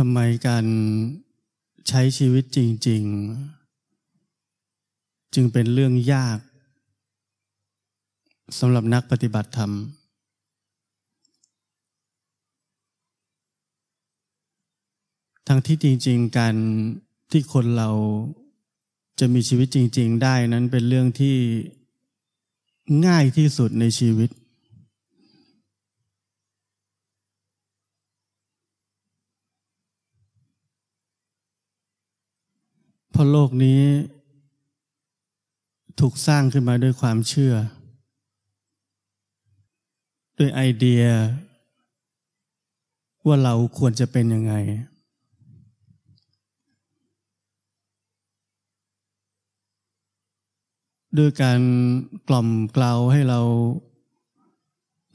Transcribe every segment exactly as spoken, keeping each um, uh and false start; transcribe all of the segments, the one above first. ทำไมการใช้ชีวิตจริงๆจึงเป็นเรื่องยากสำหรับนักปฏิบัติธรรมทั้งที่จริงๆการที่คนเราจะมีชีวิตจริงๆได้นั้นเป็นเรื่องที่ง่ายที่สุดในชีวิตเพราะโลกนี้ถูกสร้างขึ้นมาด้วยความเชื่อด้วยไอเดียว่าเราควรจะเป็นยังไงด้วยการกล่อมเกลาให้เรา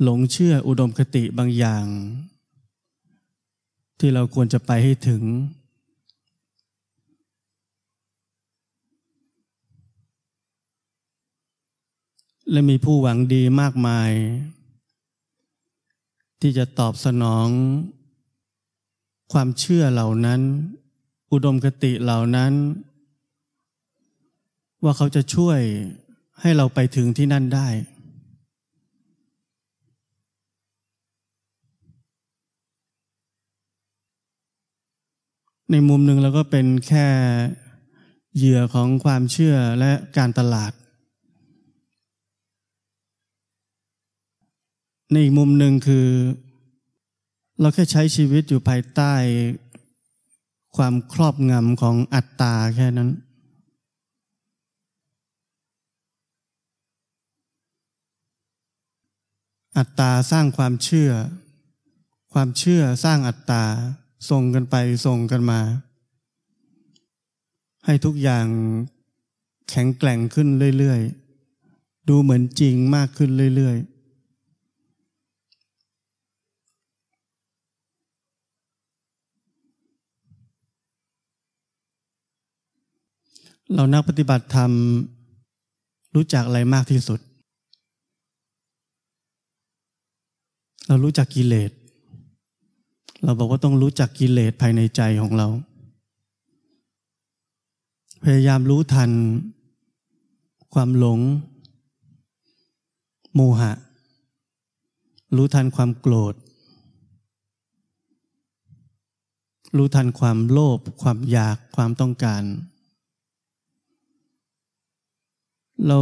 หลงเชื่ออุดมคติบางอย่างที่เราควรจะไปให้ถึงและมีผู้หวังดีมากมายที่จะตอบสนองความเชื่อเหล่านั้นอุดมคติเหล่านั้นว่าเขาจะช่วยให้เราไปถึงที่นั่นได้ในมุมหนึ่งเราก็เป็นแค่เหยื่อของความเชื่อและการตลาดในอีกมุมหนึ่งคือเราแค่ใช้ชีวิตอยู่ภายใต้ความครอบงำของอัตตาแค่นั้นอัตตาสร้างความเชื่อความเชื่อสร้างอัตตาส่งกันไปส่งกันมาให้ทุกอย่างแข็งแกร่งขึ้นเรื่อยๆดูเหมือนจริงมากขึ้นเรื่อยๆเรานักปฏิบัติธรรมรู้จักอะไรมากที่สุดเรารู้จักกิเลสเราบอกว่าต้องรู้จักกิเลสภายในใจของเราพยายามรู้ทันความหลงโมหะรู้ทันความโกรธรู้ทันความโลภความอยากความต้องการเรา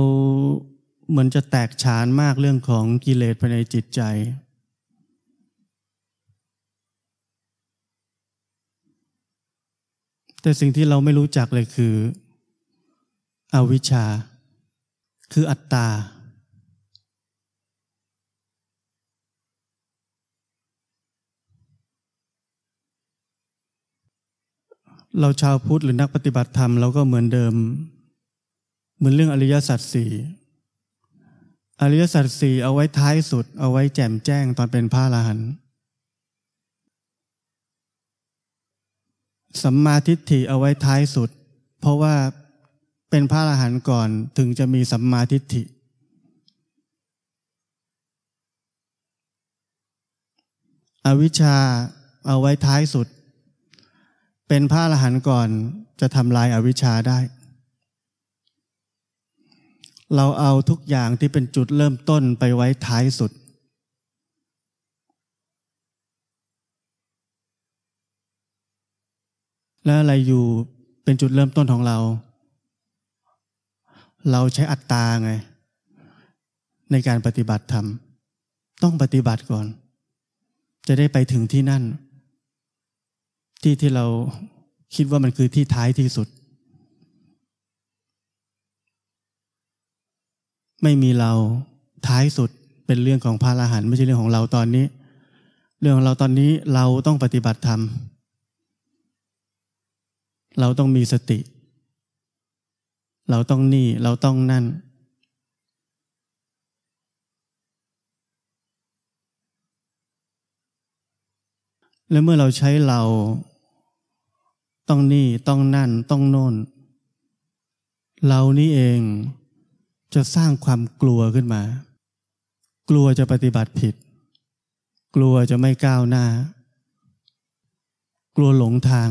เหมือนจะแตกฉานมากเรื่องของกิเลสภายในจิตใจแต่สิ่งที่เราไม่รู้จักเลยคืออวิชชาคืออัตตาเราชาวพุทธหรือนักปฏิบัติธรรมเราก็เหมือนเดิมเหมือนเรื่องอริยสัจสี่อริยสัจสี่เอาไว้ท้ายสุดเอาไว้แจ่มแจ้งตอนเป็นพระอรหันต์สัมมาทิฏฐิเอาไว้ท้ายสุดเพราะว่าเป็นพระอรหันต์ก่อนถึงจะมีสัมมาทิฏฐิอวิชชาเอาไว้ท้ายสุดเป็นพระอรหันต์ก่อนจะทำลายอวิชชาได้เราเอาทุกอย่างที่เป็นจุดเริ่มต้นไปไว้ท้ายสุดและอะไรอยู่เป็นจุดเริ่มต้นของเราเราใช้อัตตาไงในการปฏิบัติธรรมต้องปฏิบัติก่อนจะได้ไปถึงที่นั่นที่ที่เราคิดว่ามันคือที่ท้ายที่สุดไม่มีเราท้ายสุดเป็นเรื่องของพระอรหันต์ไม่ใช่เรื่องของเราตอนนี้เรื่องของเราตอนนี้เราต้องปฏิบัติธรรมเราต้องมีสติเราต้องนี่เราต้องนั่นและเมื่อเราใช้เราต้องนี่ต้องนั่นต้องโน่นเรานี่เองจะสร้างความกลัวขึ้นมากลัวจะปฏิบัติผิดกลัวจะไม่ก้าวหน้า กลัวหลงทาง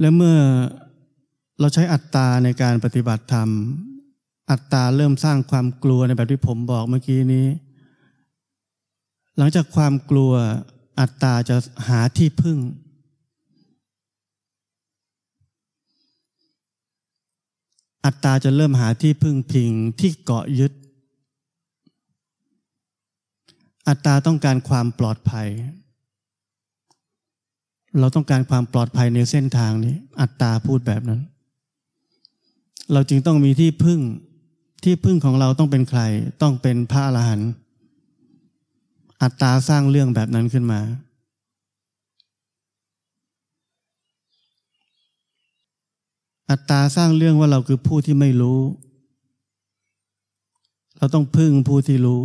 และเมื่อเราใช้อัตตาในการปฏิบัติธรรมอัตตาเริ่มสร้างความกลัวในแบบที่ผมบอกเมื่อกี้นี้หลังจากความกลัวอัตตาจะหาที่พึ่งอัตตาจะเริ่มหาที่พึ่งพิงที่เกาะยึดอัตตาต้องการความปลอดภัยเราต้องการความปลอดภัยในเส้นทางนี้อัตตาพูดแบบนั้นเราจึงต้องมีที่พึ่งที่พึ่งของเราต้องเป็นใครต้องเป็นพระอรหันต์อัตตาสร้างเรื่องแบบนั้นขึ้นมาอัตตาสร้างเรื่องว่าเราคือผู้ที่ไม่รู้เราต้องพึ่งผู้ที่รู้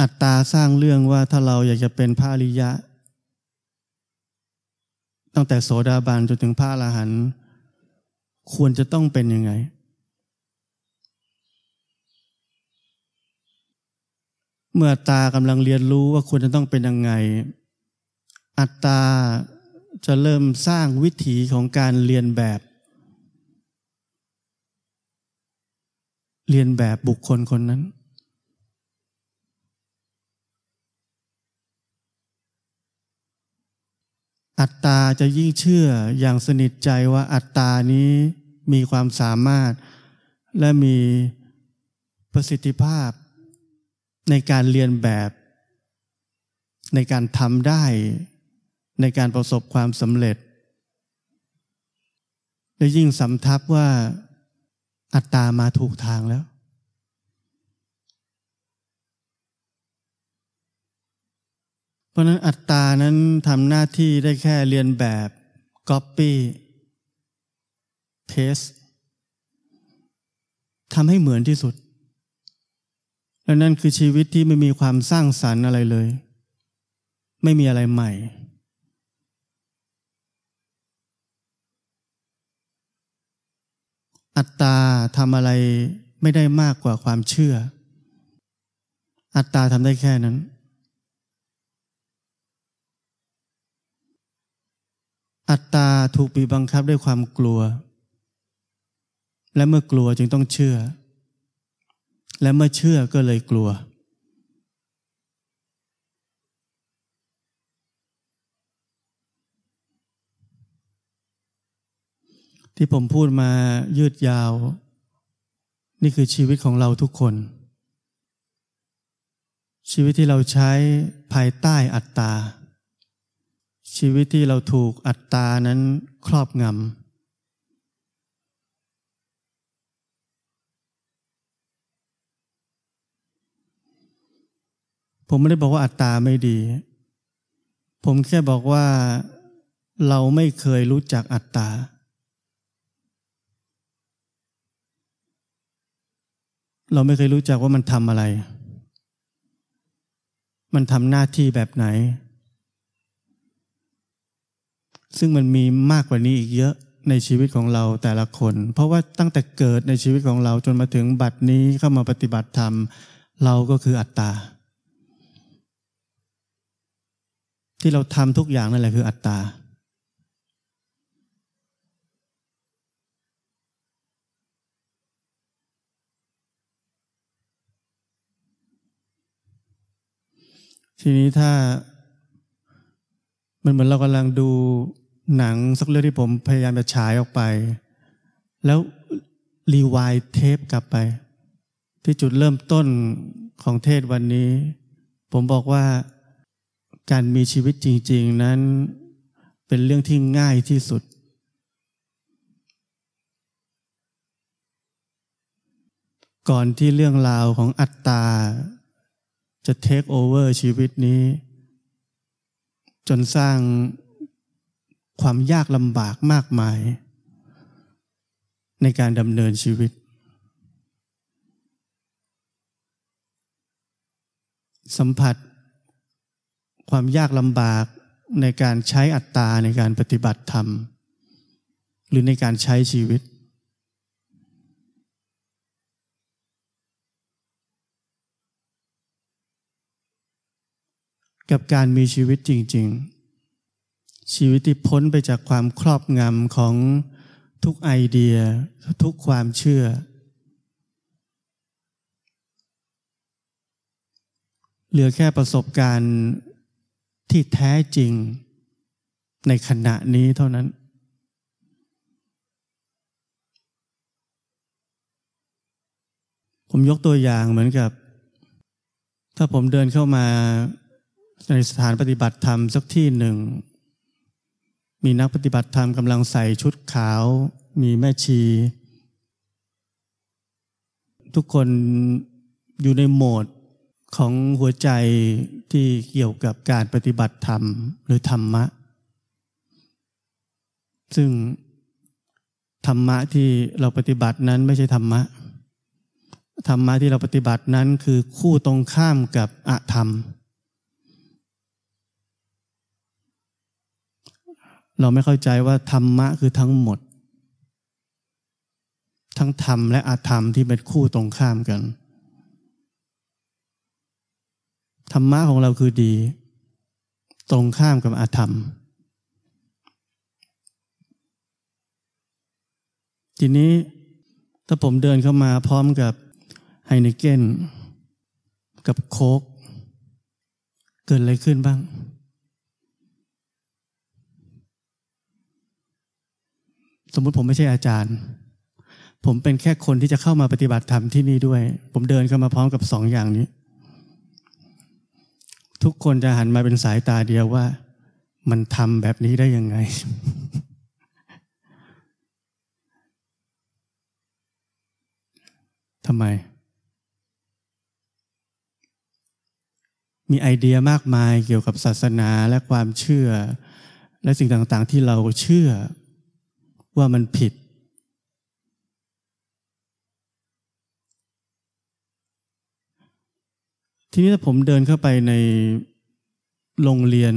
อัตตาสร้างเรื่องว่าถ้าเราอยากจะเป็นพระอริยะตั้งแต่โสดาบันจนถึงพระอรหันต์ควรจะต้องเป็นยังไงเมื่ออัตตากำลังเรียนรู้ว่าควรจะต้องเป็นยังไงอัตตาจะเริ่มสร้างวิถีของการเรียนแบบเรียนแบบบุคคลคนนั้นอัตตาจะยิ่งเชื่ออย่างสนิทใจว่าอัตตานี้มีความสามารถและมีประสิทธิภาพในการเรียนแบบในการทำได้ในการประสบความสำเร็จและยิ่งสำทับว่าอัตตามาถูกทางแล้วเพราะนั้นอัตตานั้นทำหน้าที่ได้แค่เรียนแบบ copy paste ทำให้เหมือนที่สุดและนั่นคือชีวิตที่ไม่มีความสร้างสรรค์อะไรเลยไม่มีอะไรใหม่อัตตาทำอะไรไม่ได้มากกว่าความเชื่ออัตตาทำได้แค่นั้นอัตตาถูกบีบบังคับด้วยความกลัวและเมื่อกลัวจึงต้องเชื่อและเมื่อเชื่อก็เลยกลัวที่ผมพูดมายืดยาวนี่คือชีวิตของเราทุกคนชีวิตที่เราใช้ภายใต้อัตตาชีวิตที่เราถูกอัตตานั้นครอบงำผมไม่ได้บอกว่าอัตตาไม่ดีผมแค่บอกว่าเราไม่เคยรู้จักอัตตาเราไม่เคยรู้จักว่ามันทำอะไรมันทำหน้าที่แบบไหนซึ่งมันมีมากกว่านี้อีกเยอะในชีวิตของเราแต่ละคนเพราะว่าตั้งแต่เกิดในชีวิตของเราจนมาถึงบัดนี้เข้ามาปฏิบัติธรรมเราก็คืออัตตาที่เราทำทุกอย่างนั่นแหละคืออัตตาทีนี้ถ้ามันเหมือนเรากำลังดูหนังสักเรื่องที่ผมพยายามจะฉายออกไปแล้วรีไวด์เทปกลับไปที่จุดเริ่มต้นของเทศวันนี้ผมบอกว่าการมีชีวิตจริงๆนั้นเป็นเรื่องที่ง่ายที่สุดก่อนที่เรื่องราวของอัตตาจะเทคโอเวอร์ชีวิตนี้จนสร้างความยากลำบากมากมายในการดำเนินชีวิตสัมผัสความยากลำบากในการใช้อัตตาในการปฏิบัติธรรมหรือในการใช้ชีวิต กับการมีชีวิตจริงๆชีวิตที่พ้นไปจากความครอบงำของทุกไอเดียทุกความเชื่อเหลือแค่ประสบการณ์ที่แท้จริงในขณะนี้เท่านั้นผมยกตัวอย่างเหมือนกับถ้าผมเดินเข้ามาในสถานปฏิบัติธรรมสักที่หนึ่งมีนักปฏิบัติธรรมกำลังใส่ชุดขาวมีแม่ชีทุกคนอยู่ในโหมดของหัวใจที่เกี่ยวกับการปฏิบัติธรรมหรือธรรมะซึ่งธรรมะที่เราปฏิบัตินั้นไม่ใช่ธรรมะธรรมะที่เราปฏิบัตินั้นคือคู่ตรงข้ามกับอธรรมเราไม่เข้าใจว่าธรรมะคือทั้งหมดทั้งธรรมและอธรรมที่เป็นคู่ตรงข้ามกันธรรมะของเราคือดีตรงข้ามกับอธรรมทีนี้ถ้าผมเดินเข้ามาพร้อมกับไฮนิเก้นกับโค้กเกิดอะไรขึ้นบ้างสมมุติผมไม่ใช่อาจารย์ผมเป็นแค่คนที่จะเข้ามาปฏิบัติธรรมที่นี่ด้วยผมเดินเข้ามาพร้อมกับสองอย่างนี้ทุกคนจะหันมาเป็นสายตาเดียวว่ามันทำแบบนี้ได้ยังไง ทำไมมีไอเดียมากมายเกี่ยวกับศาสนาและความเชื่อและสิ่งต่างๆที่เราเชื่อว่ามันผิดทีนี้ถ้าผมเดินเข้าไปในโรงเรียน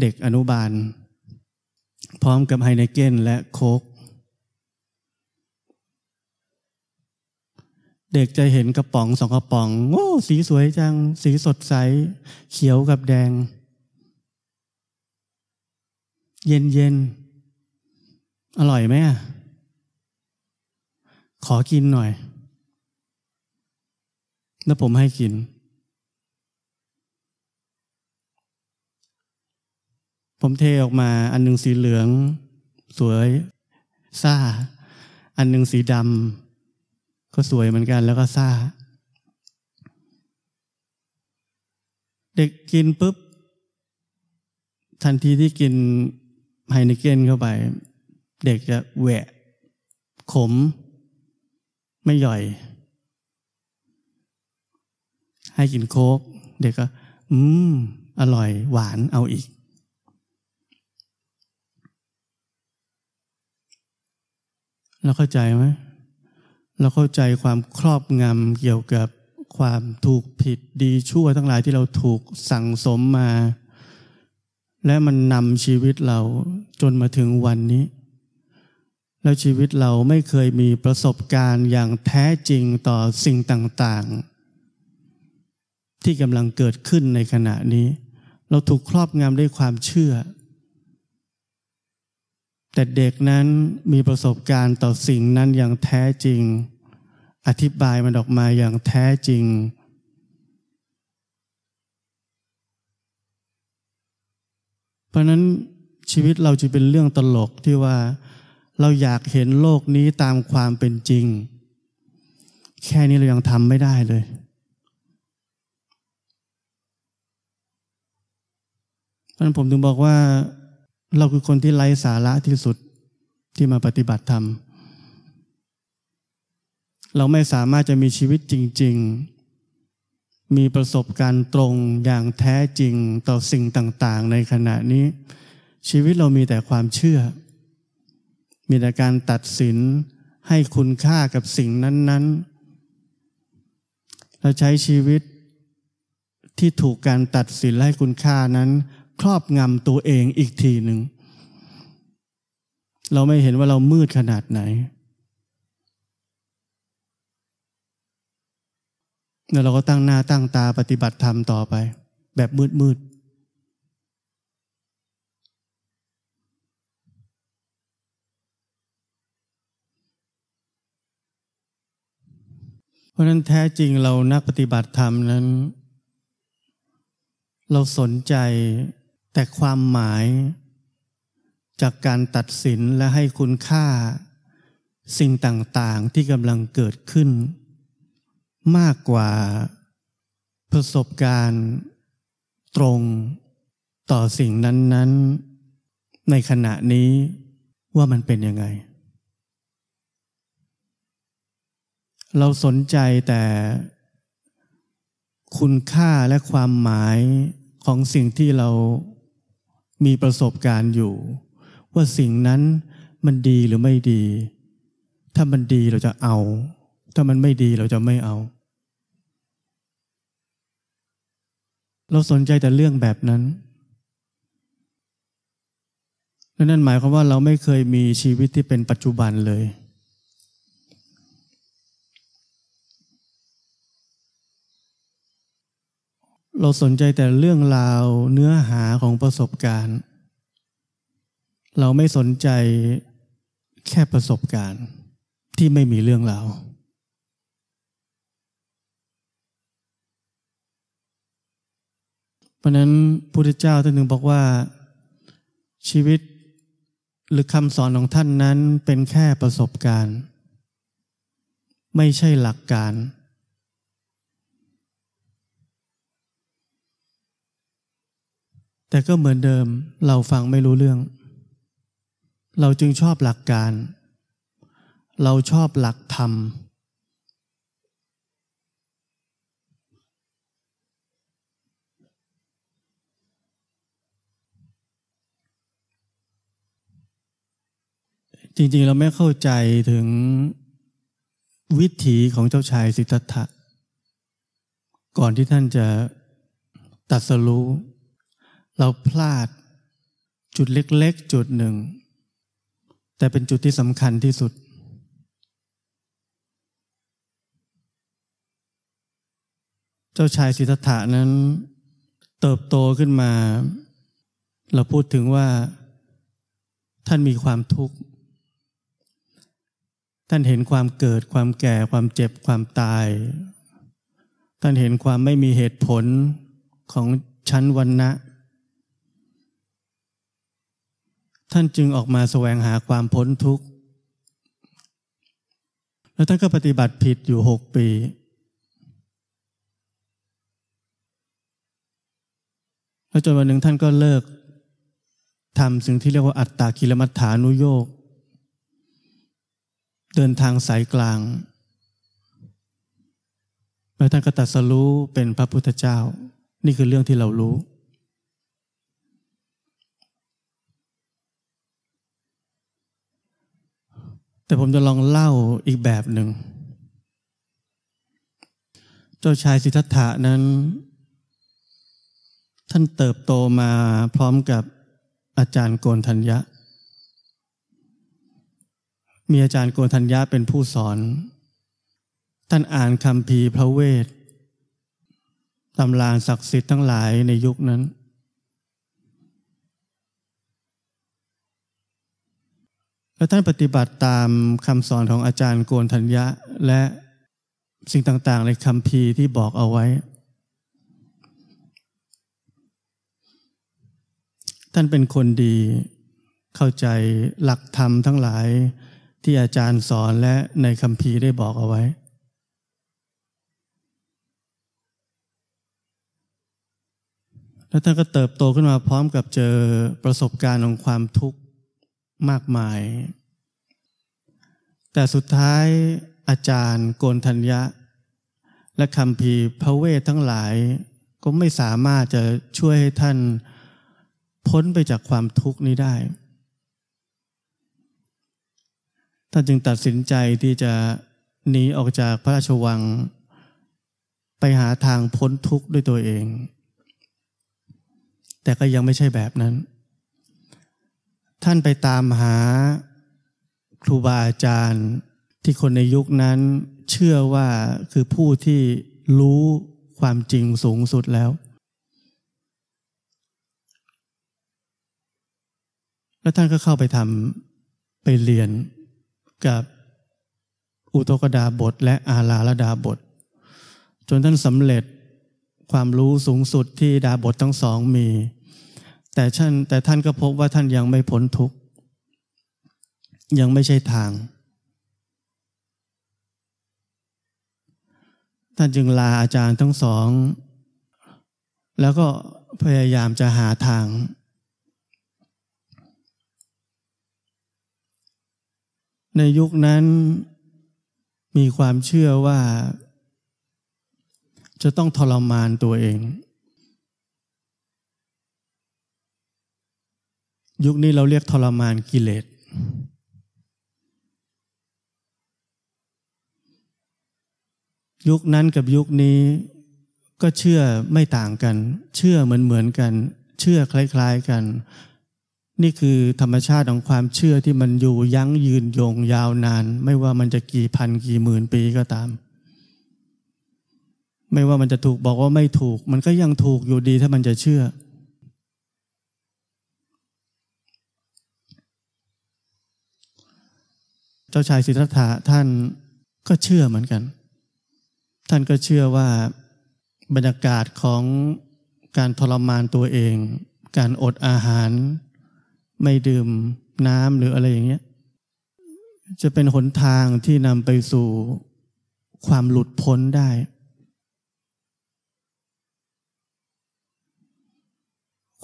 เด็กอนุบาลพร้อมกับไฮเนเก้นและโค้กเด็กจะเห็นกระป๋องสองกระป๋องโอ้สีสวยจังสีสดใสเขียวกับแดงเย็นเย็นอร่อยไหมขอกินหน่อยแล้วผมให้กินผมเทออกมาอันหนึ่งสีเหลืองสวยซ่าอันหนึ่งสีดำก็สวยเหมือนกันแล้วก็ซ่าเด็กกินปุ๊บทันทีที่กินไฮนิเก้นเข้าไปเด็กจะแหวะขมไม่ย่อยให้กินโค้กเด็กก็อืมอร่อยหวานเอาอีกเราเข้าใจไหมเราเข้าใจความครอบงำเกี่ยวกับความถูกผิดดีชั่วทั้งหลายที่เราถูกสั่งสมมาและมันนำชีวิตเราจนมาถึงวันนี้แล้วชีวิตเราไม่เคยมีประสบการณ์อย่างแท้จริงต่อสิ่งต่างๆที่กำลังเกิดขึ้นในขณะนี้เราถูกครอบงำด้วยความเชื่อแต่เด็กนั้นมีประสบการณ์ต่อสิ่งนั้นอย่างแท้จริงอธิบายมันออกมาอย่างแท้จริงเพราะนั้นชีวิตเราจะเป็นเรื่องตลกที่ว่าเราอยากเห็นโลกนี้ตามความเป็นจริงแค่นี้เรายังทำไม่ได้เลยเพราะนั้นผมถึงบอกว่าเราคือคนที่ไร้สาระที่สุดที่มาปฏิบัติธรรมเราไม่สามารถจะมีชีวิตจริงๆมีประสบการณ์ตรงอย่างแท้จริงต่อสิ่งต่างๆในขณะนี้ชีวิตเรามีแต่ความเชื่อมีแต่การตัดสินให้คุณค่ากับสิ่งนั้นๆเราใช้ชีวิตที่ถูกการตัดสินและให้คุณค่านั้นครอบงำตัวเองอีกทีหนึ่งเราไม่เห็นว่าเรามืดขนาดไหนแล้วเราก็ตั้งหน้าตั้งตาปฏิบัติธรรมต่อไป แบบมืดๆเพราะนั้นแท้จริงเรานักปฏิบัติธรรมนั้นเราสนใจแต่ความหมายจากการตัดสินและให้คุณค่าสิ่งต่างๆที่กำลังเกิดขึ้นมากกว่าประสบการณ์ตรงต่อสิ่งนั้นๆในขณะนี้ว่ามันเป็นยังไงเราสนใจแต่คุณค่าและความหมายของสิ่งที่เรามีประสบการณ์อยู่ว่าสิ่งนั้นมันดีหรือไม่ดีถ้ามันดีเราจะเอาถ้ามันไม่ดีเราจะไม่เอาเราสนใจแต่เรื่องแบบนั้นนั่นหมายความว่าเราไม่เคยมีชีวิตที่เป็นปัจจุบันเลยเราสนใจแต่เรื่องราวเนื้อหาของประสบการณ์เราไม่สนใจแค่ประสบการณ์ที่ไม่มีเรื่องราวเพราะนั้นพระพุทธเจ้าท่านหนึ่งบอกว่าชีวิตหรือคำสอนของท่านนั้นเป็นแค่ประสบการณ์ไม่ใช่หลักการแต่ก็เหมือนเดิมเราฟังไม่รู้เรื่องเราจึงชอบหลักการเราชอบหลักธรรมจริงๆเราไม่เข้าใจถึงวิถีของเจ้าชายสิทธัตถะก่อนที่ท่านจะตรัสรู้เราพลาดจุดเล็กๆจุดหนึ่งแต่เป็นจุดที่สำคัญที่สุดเจ้าชายสิทธัตถะนั้นเติบโตขึ้นมาเราพูดถึงว่าท่านมีความทุกข์ท่านเห็นความเกิดความแก่ความเจ็บความตายท่านเห็นความไม่มีเหตุผลของชั้นวรรณะท่านจึงออกมาแสวงหาความพ้นทุกข์แล้วท่านก็ปฏิบัติผิดอยู่หกปีแล้วจนวันหนึ่งท่านก็เลิกทำสิ่งที่เรียกว่าอัตตกิลมัฏฐานุโยคเดินทางสายกลางแล้วท่านก็ตรัสรู้เป็นพระพุทธเจ้านี่คือเรื่องที่เรารู้แต่ผมจะลองเล่าอีกแบบหนึ่งเจ้าชายสิทธัตถะนั้นท่านเติบโตมาพร้อมกับอาจารย์โกณทัญญะมีอาจารย์โกณทัญญะเป็นผู้สอนท่านอ่านคัมภีร์พระเวทตำราศักดิ์สิทธิ์ทั้งหลายในยุคนั้นและท่านปฏิบัติตามคำสอนของอาจารย์โกณทัญญะและสิ่งต่างๆในคัมภีร์ที่บอกเอาไว้ท่านเป็นคนดีเข้าใจหลักธรรมทั้งหลายที่อาจารย์สอนและในคัมภีร์ได้บอกเอาไว้และท่านก็เติบโตขึ้นมาพร้อมกับเจอประสบการณ์ของความทุกข์มากมายแต่สุดท้ายอาจารย์โกณทัญญะและคัมภีร์พระเวททั้งหลายก็ไม่สามารถจะช่วยให้ท่านพ้นไปจากความทุกข์นี้ได้ท่านจึงตัดสินใจที่จะหนีออกจากพระราชวังไปหาทางพ้นทุกข์ด้วยตัวเองแต่ก็ยังไม่ใช่แบบนั้นท่านไปตามหาครูบาอาจารย์ที่คนในยุคนั้นเชื่อว่าคือผู้ที่รู้ความจริงสูงสุดแล้ว แล้วท่านก็เข้าไปทำไปเรียนกับอุทกดาบทและอาราลดาบทจนท่านสำเร็จความรู้สูงสุดที่ดาบททั้งสองมีแต่ท่านแต่ท่านก็พบว่าท่านยังไม่พ้นทุกข์ยังไม่ใช่ทางท่านจึงลาอาจารย์ทั้งสองแล้วก็พยายามจะหาทางในยุคนั้นมีความเชื่อว่าจะต้องทรมานตัวเองยุคนี้เราเรียกทรมานกิเลสยุคนั้นกับยุคนี้ก็เชื่อไม่ต่างกันเชื่อเหมือนเหมือนกันเชื่อคล้ายๆกันนี่คือธรรมชาติของความเชื่อที่มันอยู่ยั้งยืนยงยาวนานไม่ว่ามันจะกี่พันกี่หมื่นปีก็ตามไม่ว่ามันจะถูกบอกว่าไม่ถูกมันก็ยังถูกอยู่ดีถ้ามันจะเชื่อเจ้าชายสิทธัตถะท่านก็เชื่อเหมือนกันท่านก็เชื่อว่าบรรยากาศของการทรมานตัวเองการอดอาหารไม่ดื่มน้ำหรืออะไรอย่างเงี้ยจะเป็นหนทางที่นำไปสู่ความหลุดพ้นได้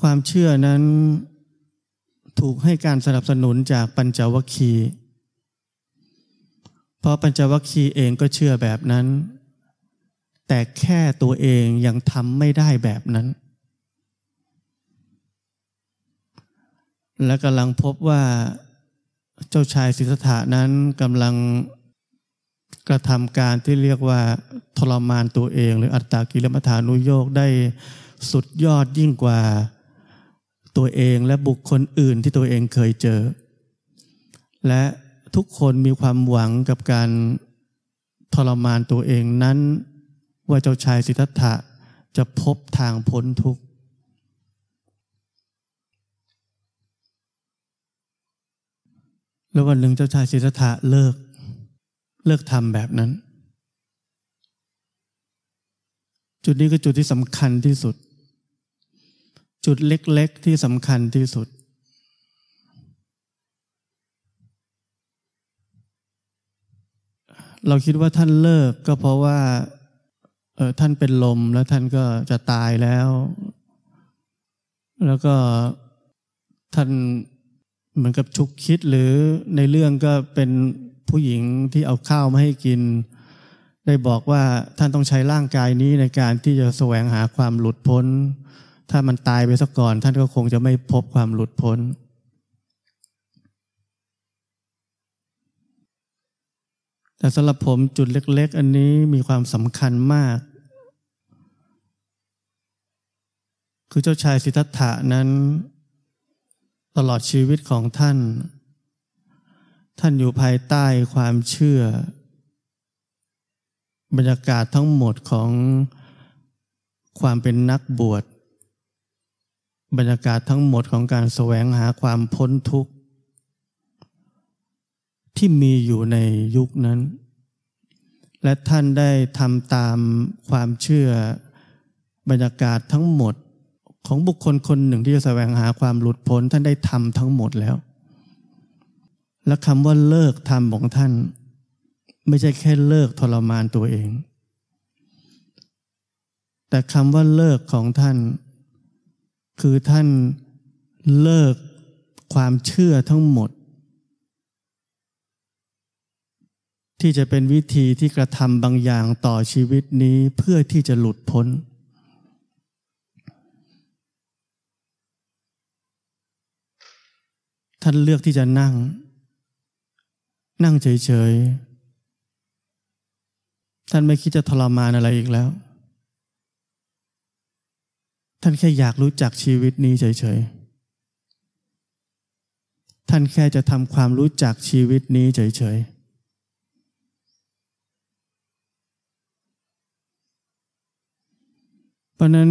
ความเชื่อนั้นถูกให้การสนับสนุนจากปัญจวัคคีย์เพราะปัญจวัคคีย์เองก็เชื่อแบบนั้นแต่แค่ตัวเองยังทำไม่ได้แบบนั้นและกำลังพบว่าเจ้าชายสิทธัตถะนั้นกำลังกระทำการที่เรียกว่าทรมานตัวเองหรืออัตตกิลมัฏฐานุโยคได้สุดยอดยิ่งกว่าตัวเองและบุคคลอื่นที่ตัวเองเคยเจอและทุกคนมีความหวังกับการทรมานตัวเองนั้นว่าเจ้าชายสิทธัตถะจะพบทางพ้นทุกข์แล้ววันหนึ่งเจ้าชายสิทธัตถะเลิกเลิกทำแบบนั้นจุดนี้คือจุดที่สำคัญที่สุดจุดเล็กๆที่สำคัญที่สุดเราคิดว่าท่านเลิกก็เพราะว่าเออท่านเป็นลมแล้วท่านก็จะตายแล้วแล้วก็ท่านเหมือนกับฉุกคิดหรือในเรื่องก็เป็นผู้หญิงที่เอาข้าวมาให้กินได้บอกว่าท่านต้องใช้ร่างกายนี้ในการที่จะแสวงหาความหลุดพ้นถ้ามันตายไปซะก่อนท่านก็คงจะไม่พบความหลุดพ้นแต่สำหรับผมจุดเล็กๆอันนี้มีความสำคัญมากคือเจ้าชายสิทธัตถะนั้นตลอดชีวิตของท่านท่านอยู่ภายใต้ความเชื่อบรรยากาศทั้งหมดของความเป็นนักบวชบรรยากาศทั้งหมดของการแสวงหาความพ้นทุกข์ที่มีอยู่ในยุคนั้นและท่านได้ทำตามความเชื่อบรรยากาศทั้งหมดของบุคคลคนหนึ่งที่จะแสวงหาความหลุดพ้นท่านได้ทำทั้งหมดแล้วและคำว่าเลิกทำของท่านไม่ใช่แค่เลิกทรมานตัวเองแต่คำว่าเลิกของท่านคือท่านเลิกความเชื่อทั้งหมดที่จะเป็นวิธีที่กระทำบางอย่างต่อชีวิตนี้เพื่อที่จะหลุดพ้นท่านเลือกที่จะนั่งนั่งเฉยๆท่านไม่คิดจะทรมานอะไรอีกแล้วท่านแค่อยากรู้จักชีวิตนี้เฉยๆท่านแค่จะทำความรู้จักชีวิตนี้เฉยๆเพราะนั้น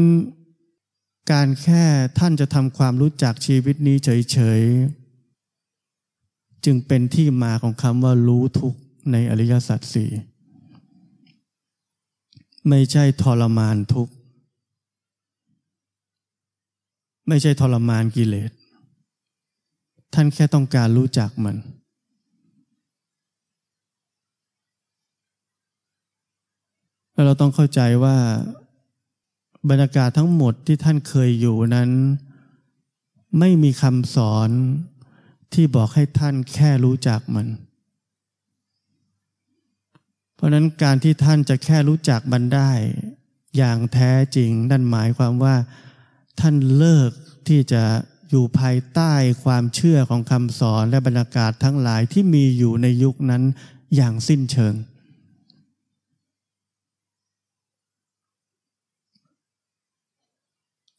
การแค่ท่านจะทำความรู้จักชีวิตนี้เฉย จึงเป็นที่มาของคำว่ารู้ทุกข์ในอริยสัจสี่ไม่ใช่ทรมานทุกข์ไม่ใช่ทรมานกิเลสท่านแค่ต้องการรู้จักมันแล้วเราต้องเข้าใจว่าบรรยากาศทั้งหมดที่ท่านเคยอยู่นั้นไม่มีคำสอนที่บอกให้ท่านแค่รู้จักมันเพราะนั้นการที่ท่านจะแค่รู้จักมันได้อย่างแท้จริงนั่นหมายความว่าท่านเลิกที่จะอยู่ภายใต้ความเชื่อของคำสอนและบรรยากาศทั้งหลายที่มีอยู่ในยุคนั้นอย่างสิ้นเชิง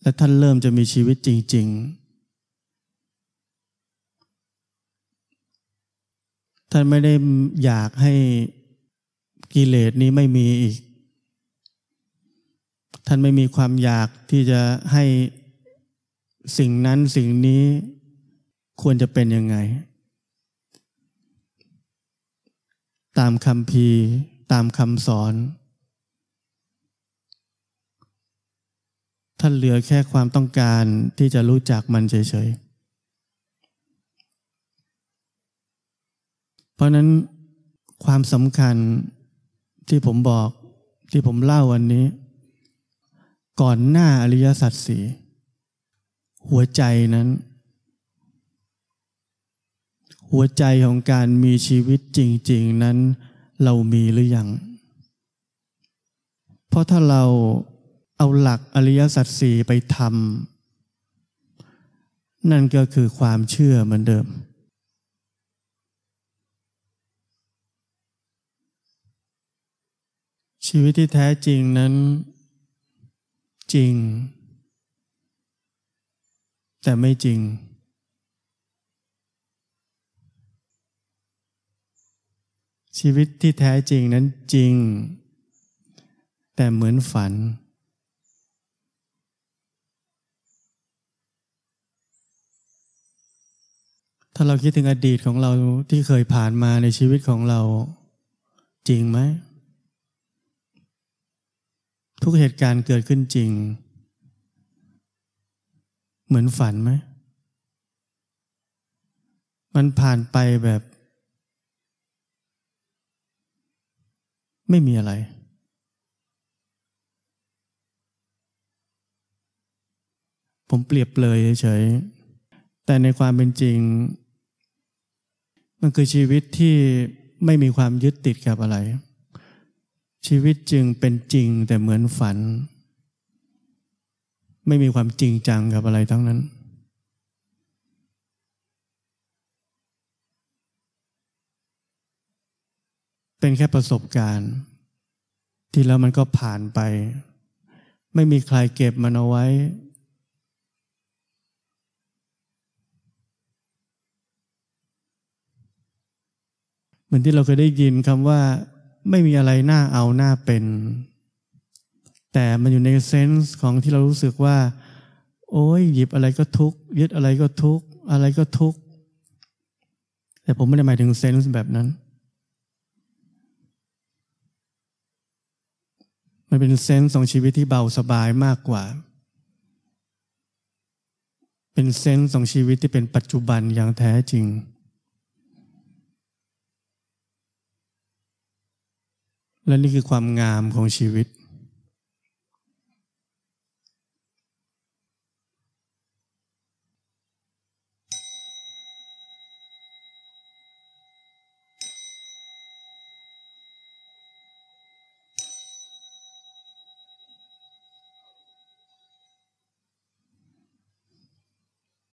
และท่านเริ่มจะมีชีวิตจริงๆท่านไม่ได้อยากให้กิเลสนี้ไม่มีอีกท่านไม่มีความอยากที่จะให้สิ่งนั้นสิ่งนี้ควรจะเป็นยังไงตามคัมภีร์ตามคำสอนท่านเหลือแค่ความต้องการที่จะรู้จักมันเฉยๆเพราะนั้นความสำคัญที่ผมบอกที่ผมเล่าวันนี้ก่อนหน้าอริยสัจสี่หัวใจนั้นหัวใจของการมีชีวิตจริงๆนั้นเรามีหรือยังเพราะถ้าเราเอาหลักอริยสัจสี่ไปทำนั่นก็คือความเชื่อเหมือนเดิมชีวิตที่แท้จริงนั้นจริงแต่ไม่จริงชีวิตที่แท้จริงนั้นจริงแต่เหมือนฝันถ้าเราคิดถึงอดีตของเราที่เคยผ่านมาในชีวิตของเราจริงไหมทุกเหตุการณ์เกิดขึ้นจริงเหมือนฝันไหมมันผ่านไปแบบไม่มีอะไรผมเปรียบเลยเฉยๆแต่ในความเป็นจริงมันคือชีวิตที่ไม่มีความยึดติดกับอะไรชีวิตจึงเป็นจริงแต่เหมือนฝันไม่มีความจริงจังกับอะไรทั้งนั้นเป็นแค่ประสบการณ์ที่แล้วมันก็ผ่านไปไม่มีใครเก็บมันเอาไว้เหมือนที่เราเคยได้ยินคำว่าไม่มีอะไรน่าเอาน่าเป็นแต่มันอยู่ในเซนส์ของที่เรารู้สึกว่าโอ้ยหยิบอะไรก็ทุกข์ยึดอะไรก็ทุกข์อะไรก็ทุกข์แต่ผมไม่ได้หมายถึงเซนส์แบบนั้นมันเป็นเซนส์ของชีวิตที่เบาสบายมากกว่าเป็นเซนส์ของชีวิตที่เป็นปัจจุบันอย่างแท้จริงและนี่คือความงามของชีวิต